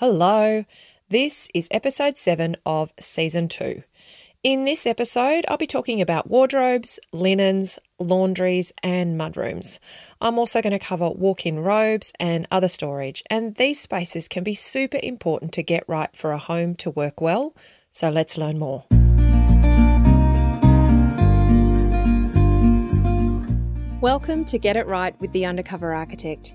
Hello, this is episode 7 of season 2. In this episode, I'll be talking about wardrobes, linens, laundries, and mudrooms. I'm also going to cover walk-in robes and other storage, and these spaces can be super important to get right for a home to work well, so let's learn more. Welcome to Get It Right with the Undercover Architect.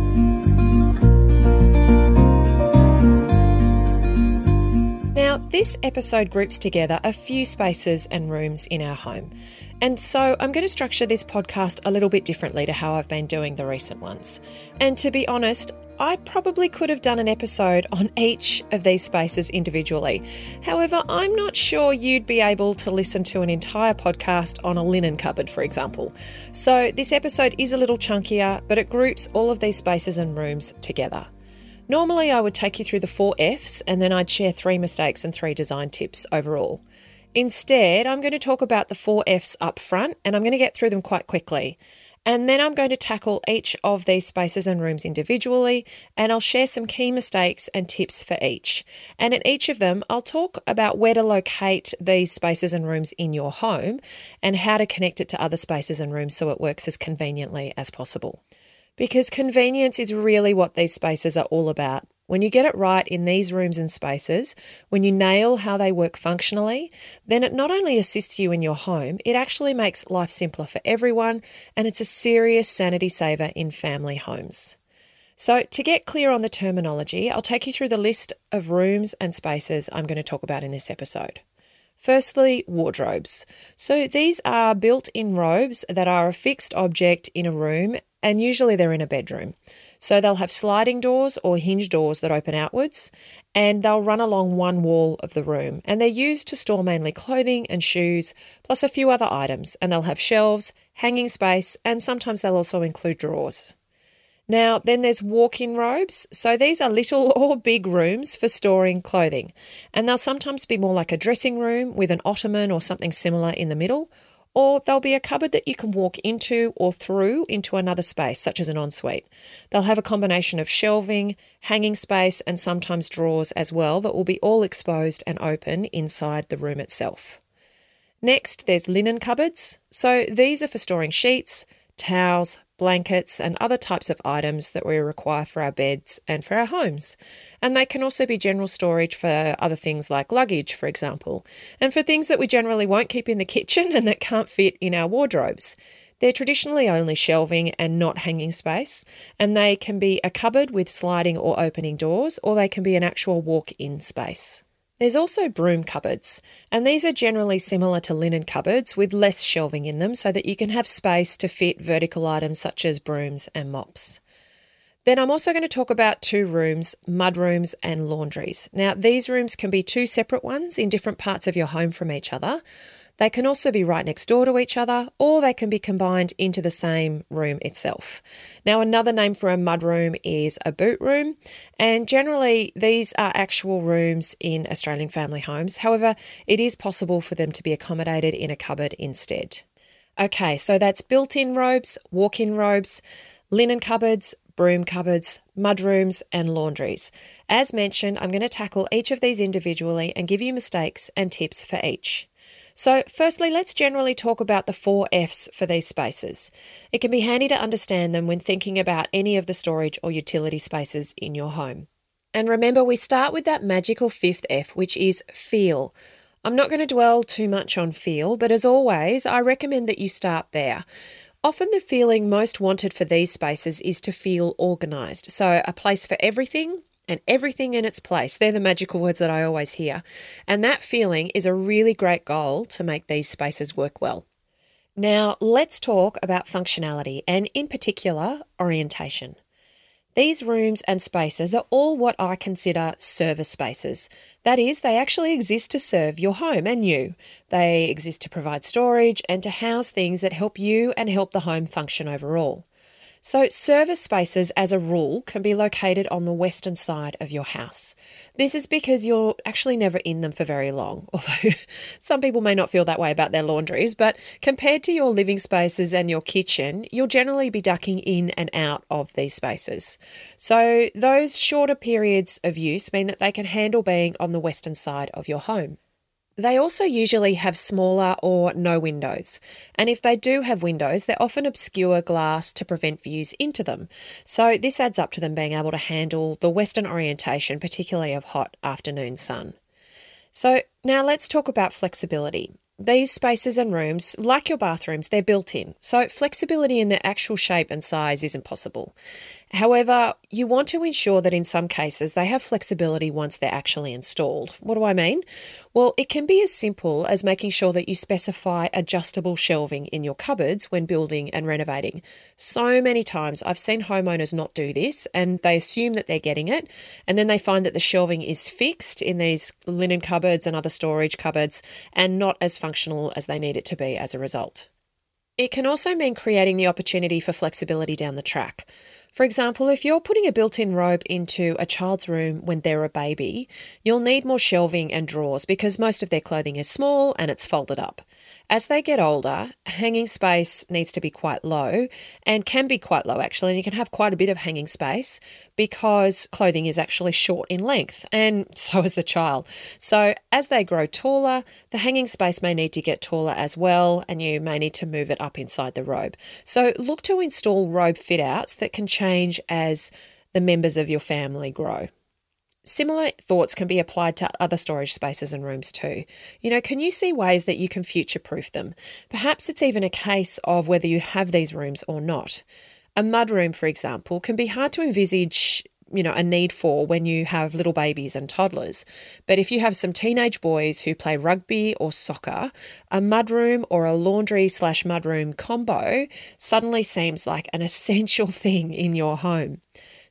Now, this episode groups together a few spaces and rooms in our home, and so I'm going to structure this podcast a little bit differently to how I've been doing the recent ones. And to be honest, I probably could have done an episode on each of these spaces individually. However, I'm not sure you'd be able to listen to an entire podcast on a linen cupboard, for example. So this episode is a little chunkier, but it groups all of these spaces and rooms together. Normally I would take you through the 4 F's and then I'd share 3 mistakes and 3 design tips overall. Instead, I'm going to talk about the 4 F's up front and I'm going to get through them quite quickly. And then I'm going to tackle each of these spaces and rooms individually, and I'll share some key mistakes and tips for each. And in each of them, I'll talk about where to locate these spaces and rooms in your home and how to connect it to other spaces and rooms so it works as conveniently as possible. Because convenience is really what these spaces are all about. When you get it right in these rooms and spaces, when you nail how they work functionally, then it not only assists you in your home, it actually makes life simpler for everyone, and it's a serious sanity saver in family homes. So to get clear on the terminology, I'll take you through the list of rooms and spaces I'm going to talk about in this episode. Firstly, wardrobes. So these are built-in robes that are a fixed object in a room, and usually they're in a bedroom. So they'll have sliding doors or hinge doors that open outwards, and they'll run along one wall of the room. And they're used to store mainly clothing and shoes, plus a few other items, and they'll have shelves, hanging space, and sometimes they'll also include drawers. Now, then there's walk-in robes. So these are little or big rooms for storing clothing, and they'll sometimes be more like a dressing room with an ottoman or something similar in the middle, or they'll be a cupboard that you can walk into or through into another space, such as an ensuite. They'll have a combination of shelving, hanging space, and sometimes drawers as well that will be all exposed and open inside the room itself. Next, there's linen cupboards. So these are for storing sheets, towels, blankets, and other types of items that we require for our beds and for our homes. And they can also be general storage for other things like luggage, for example, and for things that we generally won't keep in the kitchen and that can't fit in our wardrobes. They're traditionally only shelving and not hanging space, and they can be a cupboard with sliding or opening doors, or they can be an actual walk-in space. There's also broom cupboards, and these are generally similar to linen cupboards with less shelving in them so that you can have space to fit vertical items such as brooms and mops. Then I'm also going to talk about 2 rooms, mudrooms and laundries. Now, these rooms can be 2 separate ones in different parts of your home from each other. They can also be right next door to each other, or they can be combined into the same room itself. Now, another name for a mudroom is a boot room, and generally these are actual rooms in Australian family homes. However, it is possible for them to be accommodated in a cupboard instead. Okay, so that's built-in robes, walk-in robes, linen cupboards, broom cupboards, mudrooms, and laundries. As mentioned, I'm going to tackle each of these individually and give you mistakes and tips for each. So firstly, let's generally talk about the 4 F's for these spaces. It can be handy to understand them when thinking about any of the storage or utility spaces in your home. And remember, we start with that magical 5th F, which is feel. I'm not going to dwell too much on feel, but as always, I recommend that you start there. Often the feeling most wanted for these spaces is to feel organised. So a place for everything and everything in its place. They're the magical words that I always hear. And that feeling is a really great goal to make these spaces work well. Now let's talk about functionality and in particular orientation. These rooms and spaces are all what I consider service spaces. That is, they actually exist to serve your home and you. They exist to provide storage and to house things that help you and help the home function overall. So service spaces, as a rule, can be located on the western side of your house. This is because you're actually never in them for very long, although some people may not feel that way about their laundries, but compared to your living spaces and your kitchen, you'll generally be ducking in and out of these spaces. So those shorter periods of use mean that they can handle being on the western side of your home. They also usually have smaller or no windows, and if they do have windows, they're often obscure glass to prevent views into them. So this adds up to them being able to handle the western orientation, particularly of hot afternoon sun. So now let's talk about flexibility. These spaces and rooms, like your bathrooms, they're built in, so flexibility in their actual shape and size isn't possible. However, you want to ensure that in some cases they have flexibility once they're actually installed. What do I mean? Well, it can be as simple as making sure that you specify adjustable shelving in your cupboards when building and renovating. So many times I've seen homeowners not do this, and they assume that they're getting it, and then they find that the shelving is fixed in these linen cupboards and other storage cupboards and not as functional as they need it to be as a result. It can also mean creating the opportunity for flexibility down the track. For example, if you're putting a built-in robe into a child's room when they're a baby, you'll need more shelving and drawers because most of their clothing is small and it's folded up. As they get older, hanging space needs to be quite low, and can be quite low actually, and you can have quite a bit of hanging space because clothing is actually short in length, and so is the child. So as they grow taller, the hanging space may need to get taller as well, and you may need to move it up inside the robe. So look to install robe fit-outs that can change as the members of your family grow. Similar thoughts can be applied to other storage spaces and rooms too. You know, can you see ways that you can future-proof them? Perhaps it's even a case of whether you have these rooms or not. A mudroom, for example, can be hard to envisage, you know, a need for when you have little babies and toddlers. But if you have some teenage boys who play rugby or soccer, a mudroom or a laundry/mudroom combo suddenly seems like an essential thing in your home.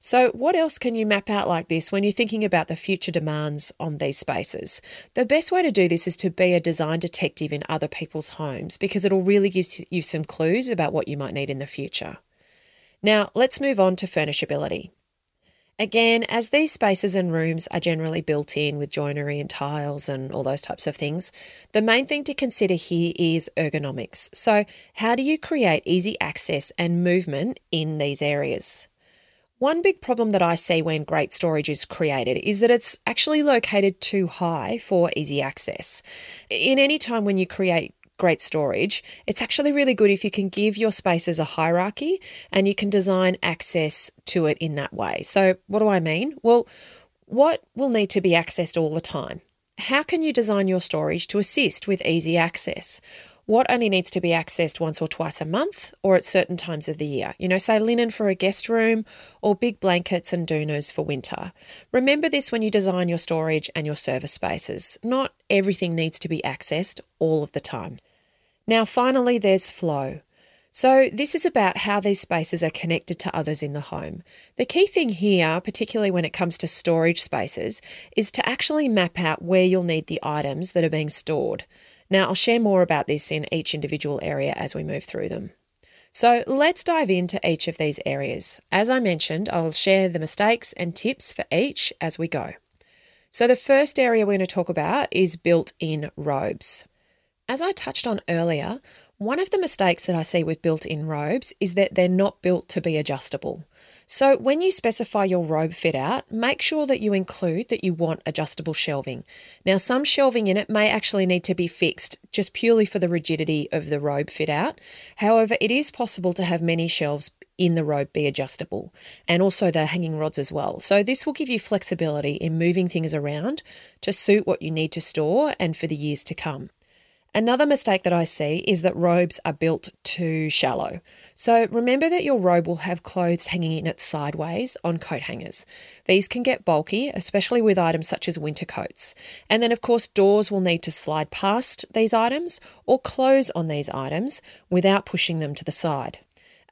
So what else can you map out like this when you're thinking about the future demands on these spaces? The best way to do this is to be a design detective in other people's homes, because it'll really give you some clues about what you might need in the future. Now let's move on to furnishability. Again, as these spaces and rooms are generally built in with joinery and tiles and all those types of things, the main thing to consider here is ergonomics. So how do you create easy access and movement in these areas? One big problem that I see when great storage is created is that it's actually located too high for easy access. In any time when you create great storage, it's actually really good if you can give your spaces a hierarchy and you can design access to it in that way. So what do I mean? Well, what will need to be accessed all the time? How can you design your storage to assist with easy access? What only needs to be accessed once or twice a month or at certain times of the year? You know, say linen for a guest room or big blankets and doonas for winter. Remember this when you design your storage and your service spaces. Not everything needs to be accessed all of the time. Now, finally, there's flow. So this is about how these spaces are connected to others in the home. The key thing here, particularly when it comes to storage spaces, is to actually map out where you'll need the items that are being stored. Now, I'll share more about this in each individual area as we move through them. So let's dive into each of these areas. As I mentioned, I'll share the mistakes and tips for each as we go. So the first area we're going to talk about is built-in robes. As I touched on earlier, one of the mistakes that I see with built-in robes is that they're not built to be adjustable. So when you specify your robe fit out, make sure that you include that you want adjustable shelving. Now, some shelving in it may actually need to be fixed just purely for the rigidity of the robe fit out. However, it is possible to have many shelves in the robe be adjustable, and also the hanging rods as well. So this will give you flexibility in moving things around to suit what you need to store and for the years to come. Another mistake that I see is that robes are built too shallow. So remember that your robe will have clothes hanging in it sideways on coat hangers. These can get bulky, especially with items such as winter coats. And then, of course, doors will need to slide past these items or close on these items without pushing them to the side.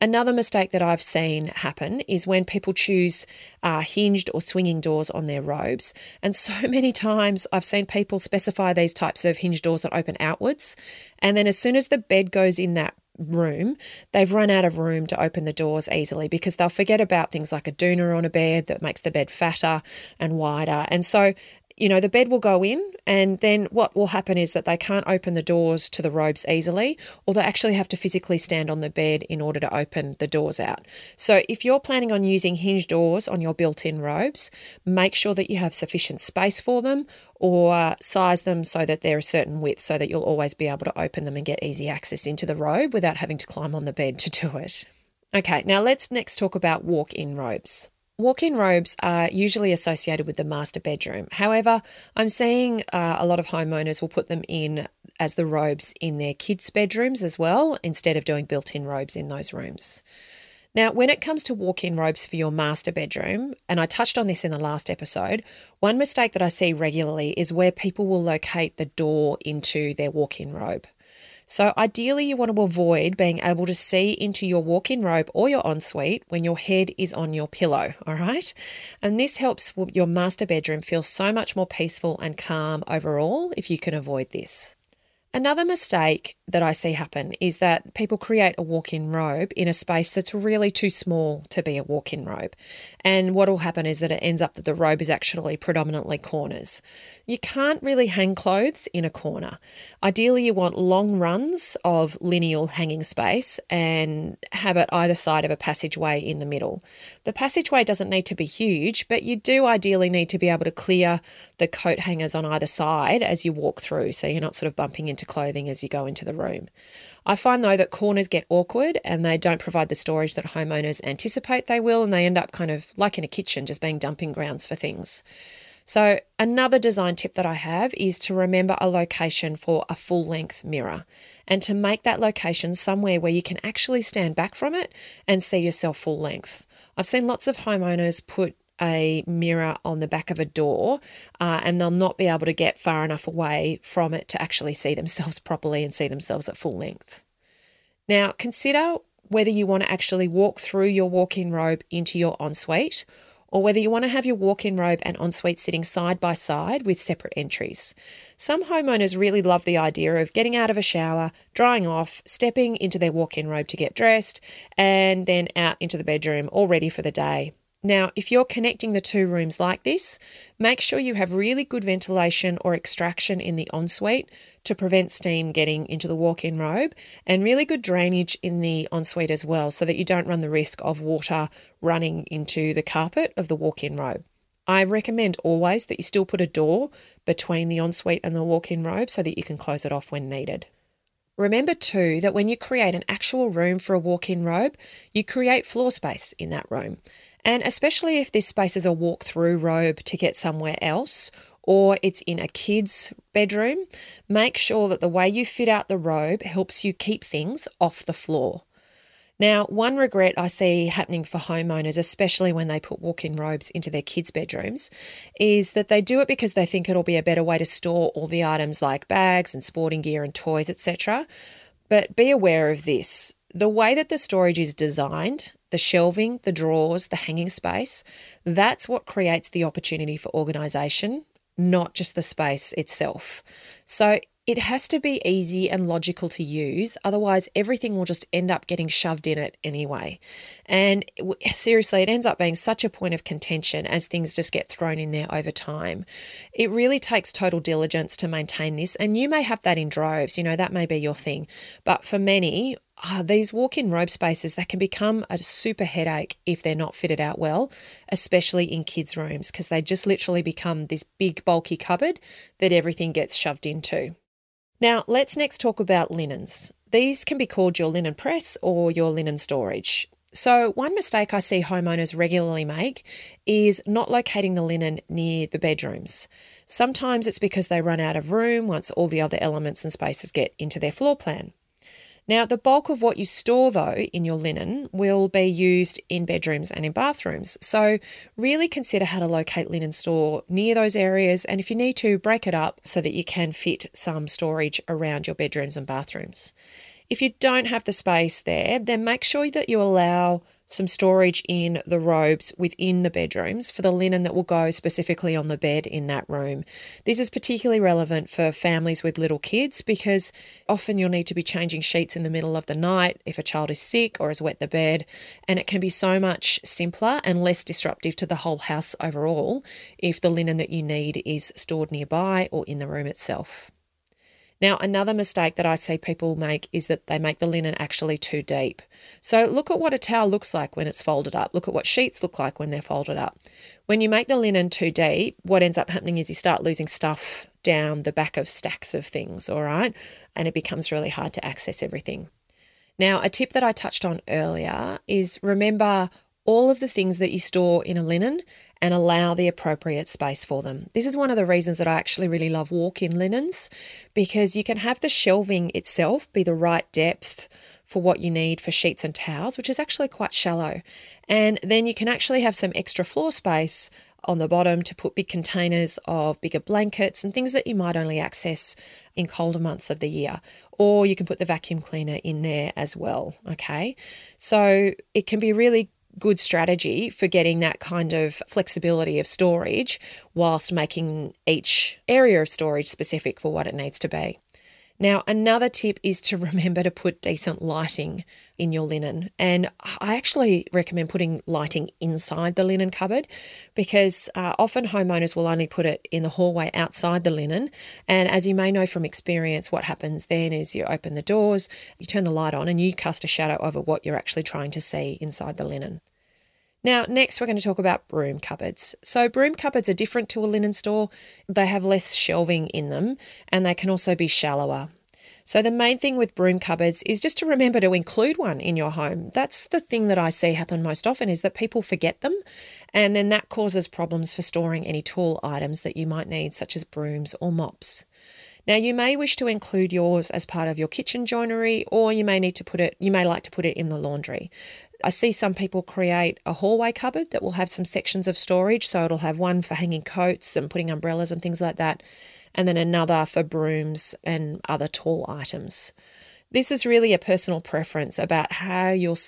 Another mistake that I've seen happen is when people choose hinged or swinging doors on their robes. And so many times I've seen people specify these types of hinged doors that open outwards. And then as soon as the bed goes in that room, they've run out of room to open the doors easily because they'll forget about things like a doona on a bed that makes the bed fatter and wider. And so, you know, the bed will go in, and then what will happen is that they can't open the doors to the robes easily, or they actually have to physically stand on the bed in order to open the doors out. So if you're planning on using hinged doors on your built-in robes, make sure that you have sufficient space for them, or size them so that they're a certain width so that you'll always be able to open them and get easy access into the robe without having to climb on the bed to do it. Okay, now let's next talk about walk-in robes. Walk-in robes are usually associated with the master bedroom. However, I'm seeing a lot of homeowners will put them in as the robes in their kids' bedrooms as well, instead of doing built-in robes in those rooms. Now, when it comes to walk-in robes for your master bedroom, and I touched on this in the last episode, one mistake that I see regularly is where people will locate the door into their walk-in robe. So ideally you want to avoid being able to see into your walk-in robe or your ensuite when your head is on your pillow, all right? And this helps your master bedroom feel so much more peaceful and calm overall if you can avoid this. Another mistake that I see happen is that people create a walk-in robe in a space that's really too small to be a walk-in robe. And what will happen is that it ends up that the robe is actually predominantly corners. You can't really hang clothes in a corner. Ideally, you want long runs of lineal hanging space and have it either side of a passageway in the middle. The passageway doesn't need to be huge, but you do ideally need to be able to clear the coat hangers on either side as you walk through, so you're not sort of bumping into clothing as you go into the room. I find though that corners get awkward and they don't provide the storage that homeowners anticipate they will, and they end up kind of like in a kitchen, just being dumping grounds for things. So another design tip that I have is to remember a location for a full-length mirror and to make that location somewhere where you can actually stand back from it and see yourself full length. I've seen lots of homeowners put a mirror on the back of a door and they'll not be able to get far enough away from it to actually see themselves properly and see themselves at full length. Now, consider whether you want to actually walk through your walk-in robe into your ensuite, or whether you want to have your walk-in robe and ensuite sitting side by side with separate entries. Some homeowners really love the idea of getting out of a shower, drying off, stepping into their walk-in robe to get dressed, and then out into the bedroom all ready for the day. Now, if you're connecting the two rooms like this, make sure you have really good ventilation or extraction in the ensuite to prevent steam getting into the walk-in robe, and really good drainage in the ensuite as well, so that you don't run the risk of water running into the carpet of the walk-in robe. I recommend always that you still put a door between the ensuite and the walk-in robe so that you can close it off when needed. Remember too that when you create an actual room for a walk-in robe, you create floor space in that room. And especially if this space is a walk-through robe to get somewhere else, or it's in a kid's bedroom, make sure that the way you fit out the robe helps you keep things off the floor. Now, one regret I see happening for homeowners, especially when they put walk-in robes into their kids' bedrooms, is that they do it because they think it'll be a better way to store all the items like bags and sporting gear and toys, etc. But be aware of this. The way that the storage is designed, the shelving, the drawers, the hanging space, that's what creates the opportunity for organisation, not just the space itself. So it has to be easy and logical to use, otherwise everything will just end up getting shoved in it anyway. And seriously, it ends up being such a point of contention as things just get thrown in there over time. It really takes total diligence to maintain this, and you may have that in droves, you know, that may be your thing. But for many, these walk-in robe spaces that can become a super headache if they're not fitted out well, especially in kids' rooms, because they just literally become this big bulky cupboard that everything gets shoved into. Now, let's next talk about linens. These can be called your linen press or your linen storage. So one mistake I see homeowners regularly make is not locating the linen near the bedrooms. Sometimes it's because they run out of room once all the other elements and spaces get into their floor plan. Now, the bulk of what you store, though, in your linen will be used in bedrooms and in bathrooms. So really consider how to locate linen store near those areas, and if you need to, break it up so that you can fit some storage around your bedrooms and bathrooms. If you don't have the space there, then make sure that you allow some storage in the robes within the bedrooms for the linen that will go specifically on the bed in that room. This is particularly relevant for families with little kids because often you'll need to be changing sheets in the middle of the night if a child is sick or has wet the bed, and it can be so much simpler and less disruptive to the whole house overall if the linen that you need is stored nearby or in the room itself. Now, another mistake that I see people make is that they make the linen actually too deep. So look at what a towel looks like when it's folded up. Look at what sheets look like when they're folded up. When you make the linen too deep, what ends up happening is you start losing stuff down the back of stacks of things, all right? And it becomes really hard to access everything. Now, a tip that I touched on earlier is remember all of the things that you store in a linen and allow the appropriate space for them. This is one of the reasons that I actually really love walk-in linens, because you can have the shelving itself be the right depth for what you need for sheets and towels, which is actually quite shallow. And then you can actually have some extra floor space on the bottom to put big containers of bigger blankets and things that you might only access in colder months of the year. Or you can put the vacuum cleaner in there as well, okay? So it can be really good strategy for getting that kind of flexibility of storage whilst making each area of storage specific for what it needs to be. Now, another tip is to remember to put decent lighting in your linen. And I actually recommend putting lighting inside the linen cupboard because often homeowners will only put it in the hallway outside the linen. And as you may know from experience, what happens then is you open the doors, you turn the light on, and you cast a shadow over what you're actually trying to see inside the linen. Now, next, we're going to talk about broom cupboards. So broom cupboards are different to a linen store. They have less shelving in them, and they can also be shallower. So the main thing with broom cupboards is just to remember to include one in your home. That's the thing that I see happen most often, is that people forget them, and then that causes problems for storing any tool items that you might need, such as brooms or mops. Now, you may wish to include yours as part of your kitchen joinery, or you may like to put it in the laundry. I see some people create a hallway cupboard that will have some sections of storage, so it'll have one for hanging coats and putting umbrellas and things like that, and then another for brooms and other tall items. This is really a personal preference about how you'll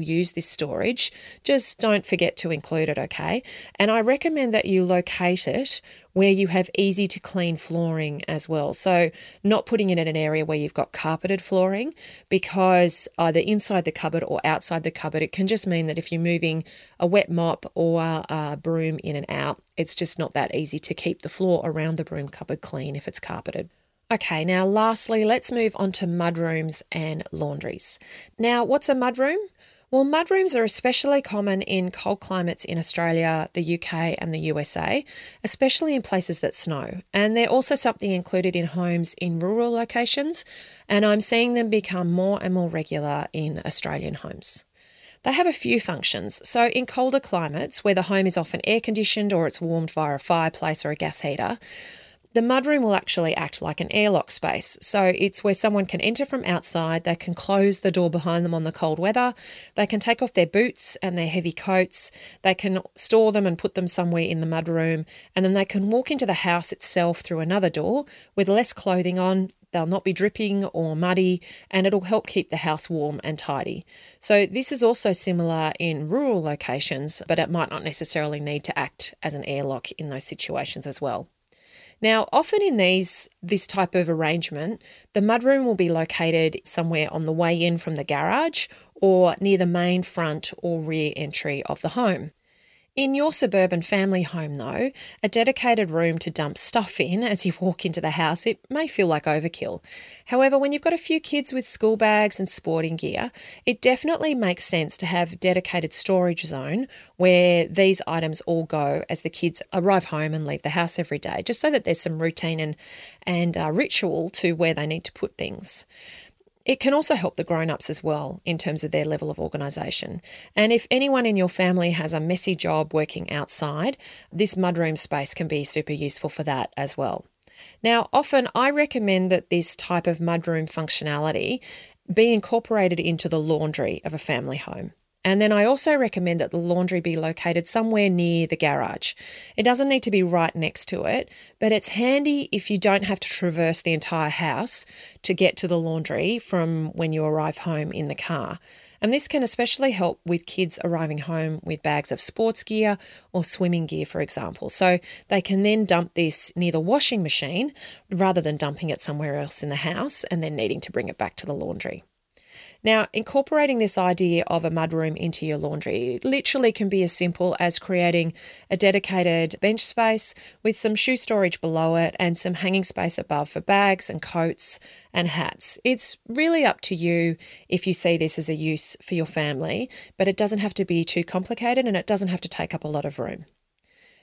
use this storage. Just don't forget to include it, okay? And I recommend that you locate it where you have easy to clean flooring as well. So not putting it in an area where you've got carpeted flooring, because either inside the cupboard or outside the cupboard, it can just mean that if you're moving a wet mop or a broom in and out, it's just not that easy to keep the floor around the broom cupboard clean if it's carpeted. Okay, now lastly, let's move on to mudrooms and laundries. Now, what's a mudroom? Well, mudrooms are especially common in cold climates in Australia, the UK and the USA, especially in places that snow. And they're also something included in homes in rural locations, and I'm seeing them become more and more regular in Australian homes. They have a few functions. So in colder climates, where the home is often air-conditioned or it's warmed via a fireplace or a gas heater, the mudroom will actually act like an airlock space. So it's where someone can enter from outside, they can close the door behind them on the cold weather, they can take off their boots and their heavy coats, they can store them and put them somewhere in the mudroom, and then they can walk into the house itself through another door with less clothing on. They'll not be dripping or muddy, and it'll help keep the house warm and tidy. So this is also similar in rural locations, but it might not necessarily need to act as an airlock in those situations as well. Now, often in this type of arrangement, the mudroom will be located somewhere on the way in from the garage or near the main front or rear entry of the home. In your suburban family home, though, a dedicated room to dump stuff in as you walk into the house, it may feel like overkill. However, when you've got a few kids with school bags and sporting gear, it definitely makes sense to have a dedicated storage zone where these items all go as the kids arrive home and leave the house every day, just so that there's some routine and ritual to where they need to put things. It can also help the grown-ups as well in terms of their level of organisation. And if anyone in your family has a messy job working outside, this mudroom space can be super useful for that as well. Now, often I recommend that this type of mudroom functionality be incorporated into the laundry of a family home. And then I also recommend that the laundry be located somewhere near the garage. It doesn't need to be right next to it, but it's handy if you don't have to traverse the entire house to get to the laundry from when you arrive home in the car. And this can especially help with kids arriving home with bags of sports gear or swimming gear, for example. So they can then dump this near the washing machine rather than dumping it somewhere else in the house and then needing to bring it back to the laundry. Now, incorporating this idea of a mudroom into your laundry literally can be as simple as creating a dedicated bench space with some shoe storage below it and some hanging space above for bags and coats and hats. It's really up to you if you see this as a use for your family, but it doesn't have to be too complicated and it doesn't have to take up a lot of room.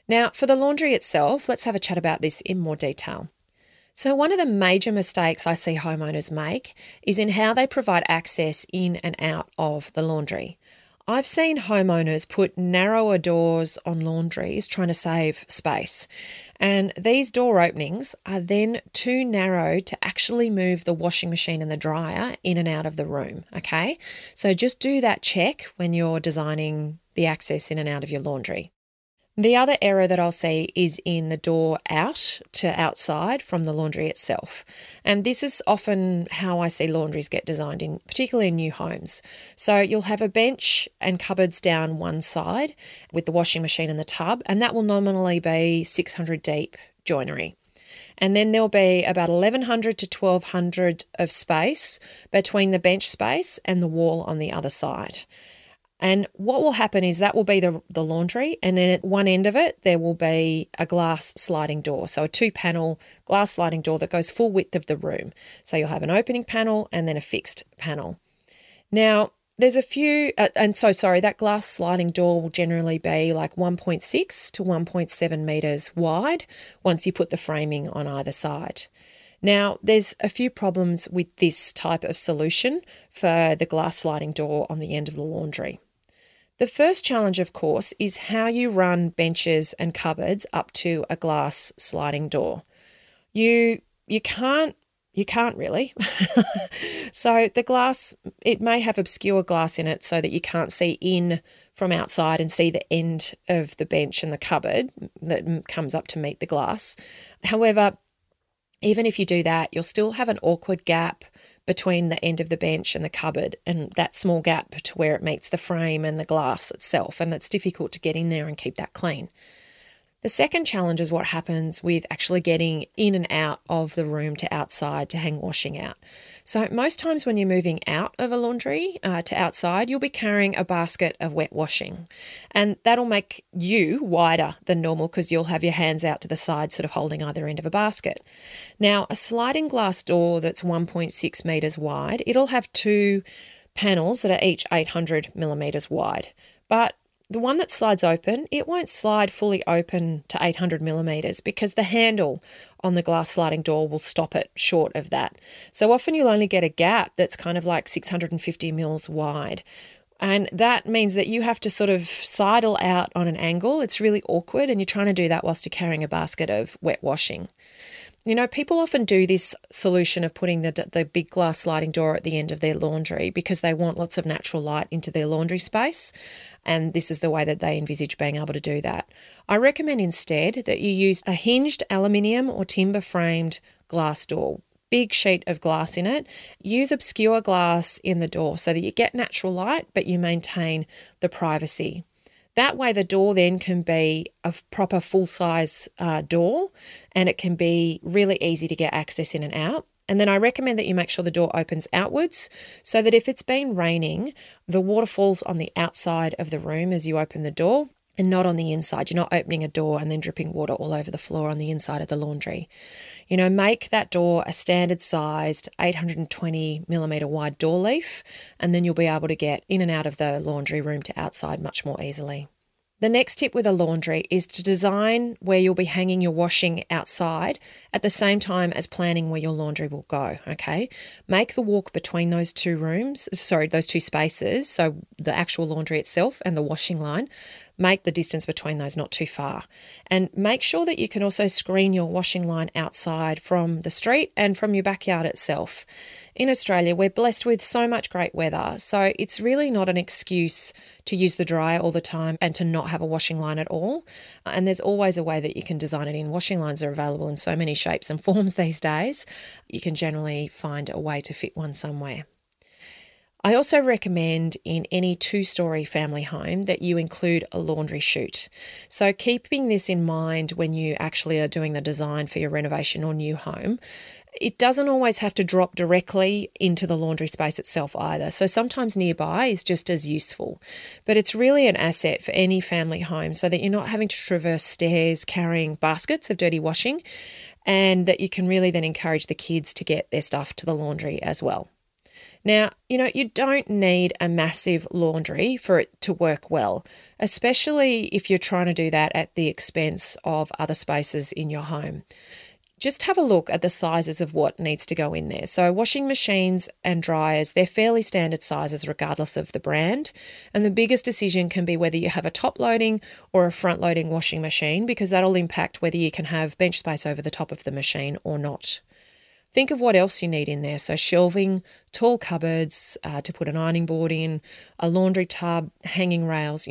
Now, for the laundry itself, let's have a chat about this in more detail. So one of the major mistakes I see homeowners make is in how they provide access in and out of the laundry. I've seen homeowners put narrower doors on laundries trying to save space, and these door openings are then too narrow to actually move the washing machine and the dryer in and out of the room, okay? So just do that check when you're designing the access in and out of your laundry. The other error that I'll see is in the door out to outside from the laundry itself. And this is often how I see laundries get designed, in particularly in new homes. So you'll have a bench and cupboards down one side with the washing machine and the tub, and that will nominally be 600 deep joinery. And then there'll be about 1,100 to 1,200 of space between the bench space and the wall on the other side. And what will happen is that will be the laundry, and then at one end of it, there will be a glass sliding door. So a two-panel glass sliding door that goes full width of the room. So you'll have an opening panel and then a fixed panel. Now, there's a few, that glass sliding door will generally be like 1.6 to 1.7 metres wide once you put the framing on either side. Now, there's a few problems with this type of solution for the glass sliding door on the end of the laundry. The first challenge, of course, is how you run benches and cupboards up to a glass sliding door. You can't really. So the glass, it may have obscure glass in it so that you can't see in from outside and see the end of the bench and the cupboard that comes up to meet the glass. However, even if you do that, you'll still have an awkward gap between the end of the bench and the cupboard, and that small gap to where it meets the frame and the glass itself, and it's difficult to get in there and keep that clean. The second challenge is what happens with actually getting in and out of the room to outside to hang washing out. So most times when you're moving out of a laundry to outside, you'll be carrying a basket of wet washing, and that'll make you wider than normal because you'll have your hands out to the side sort of holding either end of a basket. Now, a sliding glass door that's 1.6 metres wide, it'll have two panels that are each 800 millimetres wide, but the one that slides open, it won't slide fully open to 800 millimetres because the handle on the glass sliding door will stop it short of that. So often you'll only get a gap that's kind of like 650 mils wide. And that means that you have to sort of sidle out on an angle. It's really awkward, and you're trying to do that whilst you're carrying a basket of wet washing. You know, people often do this solution of putting the big glass sliding door at the end of their laundry because they want lots of natural light into their laundry space, and this is the way that they envisage being able to do that. I recommend instead that you use a hinged aluminium or timber-framed glass door, big sheet of glass in it. Use obscure glass in the door so that you get natural light but you maintain the privacy. That way the door then can be a proper full-size door, and it can be really easy to get access in and out. And then I recommend that you make sure the door opens outwards so that if it's been raining, the water falls on the outside of the room as you open the door and not on the inside. You're not opening a door and then dripping water all over the floor on the inside of the laundry. You know, make that door a standard-sized 820 millimetre wide door leaf, and then you'll be able to get in and out of the laundry room to outside much more easily. The next tip with a laundry is to design where you'll be hanging your washing outside at the same time as planning where your laundry will go, okay? Make the walk between those two spaces, so the actual laundry itself and the washing line, make the distance between those not too far. And make sure that you can also screen your washing line outside from the street and from your backyard itself. In Australia, we're blessed with so much great weather, so it's really not an excuse to use the dryer all the time and to not have a washing line at all. And there's always a way that you can design it in. Washing lines are available in so many shapes and forms these days. You can generally find a way to fit one somewhere. I also recommend in any two-storey family home that you include a laundry chute. So keeping this in mind when you actually are doing the design for your renovation or new home, it doesn't always have to drop directly into the laundry space itself either. So sometimes nearby is just as useful. But it's really an asset for any family home so that you're not having to traverse stairs carrying baskets of dirty washing, and that you can really then encourage the kids to get their stuff to the laundry as well. Now, you don't need a massive laundry for it to work well, especially if you're trying to do that at the expense of other spaces in your home. Just have a look at the sizes of what needs to go in there. So washing machines and dryers, they're fairly standard sizes regardless of the brand. And the biggest decision can be whether you have a top loading or a front loading washing machine, because that'll impact whether you can have bench space over the top of the machine or not. Think of what else you need in there. So shelving, tall cupboards to put an ironing board in, a laundry tub, hanging rails.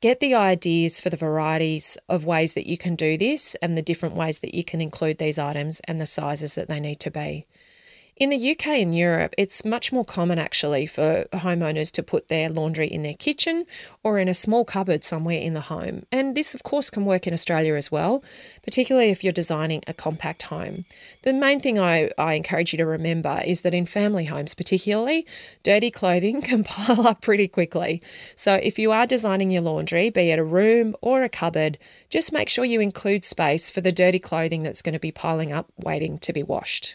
Get the ideas for the varieties of ways that you can do this and the different ways that you can include these items and the sizes that they need to be. In the UK and Europe, it's much more common actually for homeowners to put their laundry in their kitchen or in a small cupboard somewhere in the home. And this, of course, can work in Australia as well, particularly if you're designing a compact home. The main thing I encourage you to remember is that in family homes particularly, dirty clothing can pile up pretty quickly. So if you are designing your laundry, be it a room or a cupboard, just make sure you include space for the dirty clothing that's going to be piling up waiting to be washed.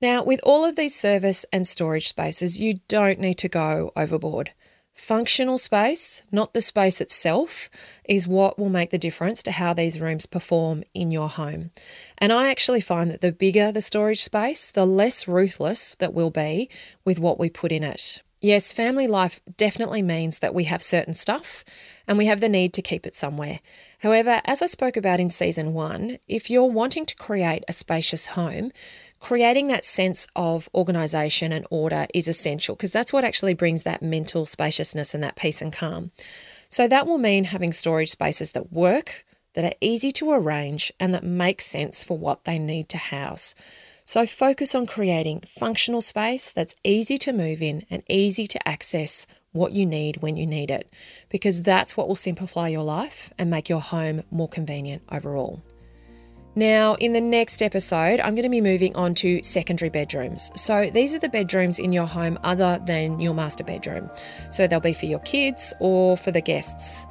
Now, with all of these service and storage spaces, you don't need to go overboard. Functional space, not the space itself, is what will make the difference to how these rooms perform in your home. And I actually find that the bigger the storage space, the less ruthless that we'll be with what we put in it. Yes, family life definitely means that we have certain stuff and we have the need to keep it somewhere. However, as I spoke about in Season 1, if you're wanting to create a spacious home, creating that sense of organisation and order is essential, because that's what actually brings that mental spaciousness and that peace and calm. So that will mean having storage spaces that work, that are easy to arrange, and that make sense for what they need to house. So focus on creating functional space that's easy to move in and easy to access what you need when you need it, because that's what will simplify your life and make your home more convenient overall. Now, in the next episode, I'm going to be moving on to secondary bedrooms. So these are the bedrooms in your home other than your master bedroom. So they'll be for your kids or for the guests.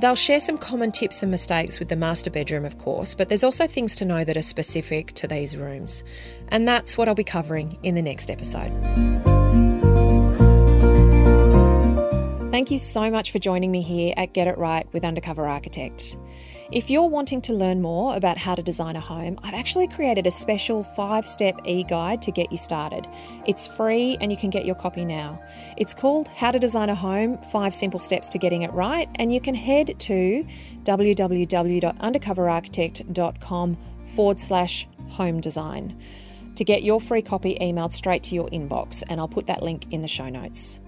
They'll share some common tips and mistakes with the master bedroom, of course, but there's also things to know that are specific to these rooms. And that's what I'll be covering in the next episode. Thank you so much for joining me here at Get It Right with Undercover Architect. If you're wanting to learn more about how to design a home, I've actually created a special 5-step e-guide to get you started. It's free and you can get your copy now. It's called How to Design a Home, 5 Simple Steps to Getting It Right, and you can head to www.undercoverarchitect.com/home-design to get your free copy emailed straight to your inbox, and I'll put that link in the show notes.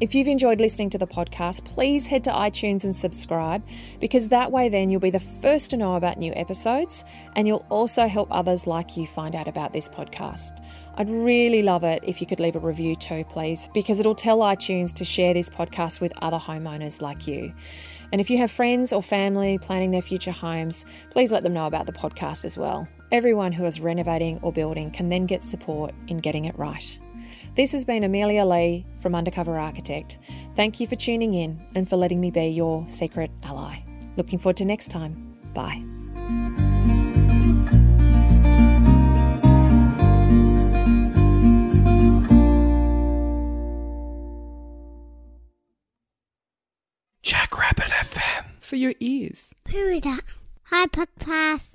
If you've enjoyed listening to the podcast, please head to iTunes and subscribe, because that way then you'll be the first to know about new episodes, and you'll also help others like you find out about this podcast. I'd really love it if you could leave a review too, please, because it'll tell iTunes to share this podcast with other homeowners like you. And if you have friends or family planning their future homes, please let them know about the podcast as well. Everyone who is renovating or building can then get support in getting it right. This has been Amelia Lee from Undercover Architect. Thank you for tuning in and for letting me be your secret ally. Looking forward to next time. Bye. Jackrabbit FM. For your ears. Who is that? Hi, Puck Pass.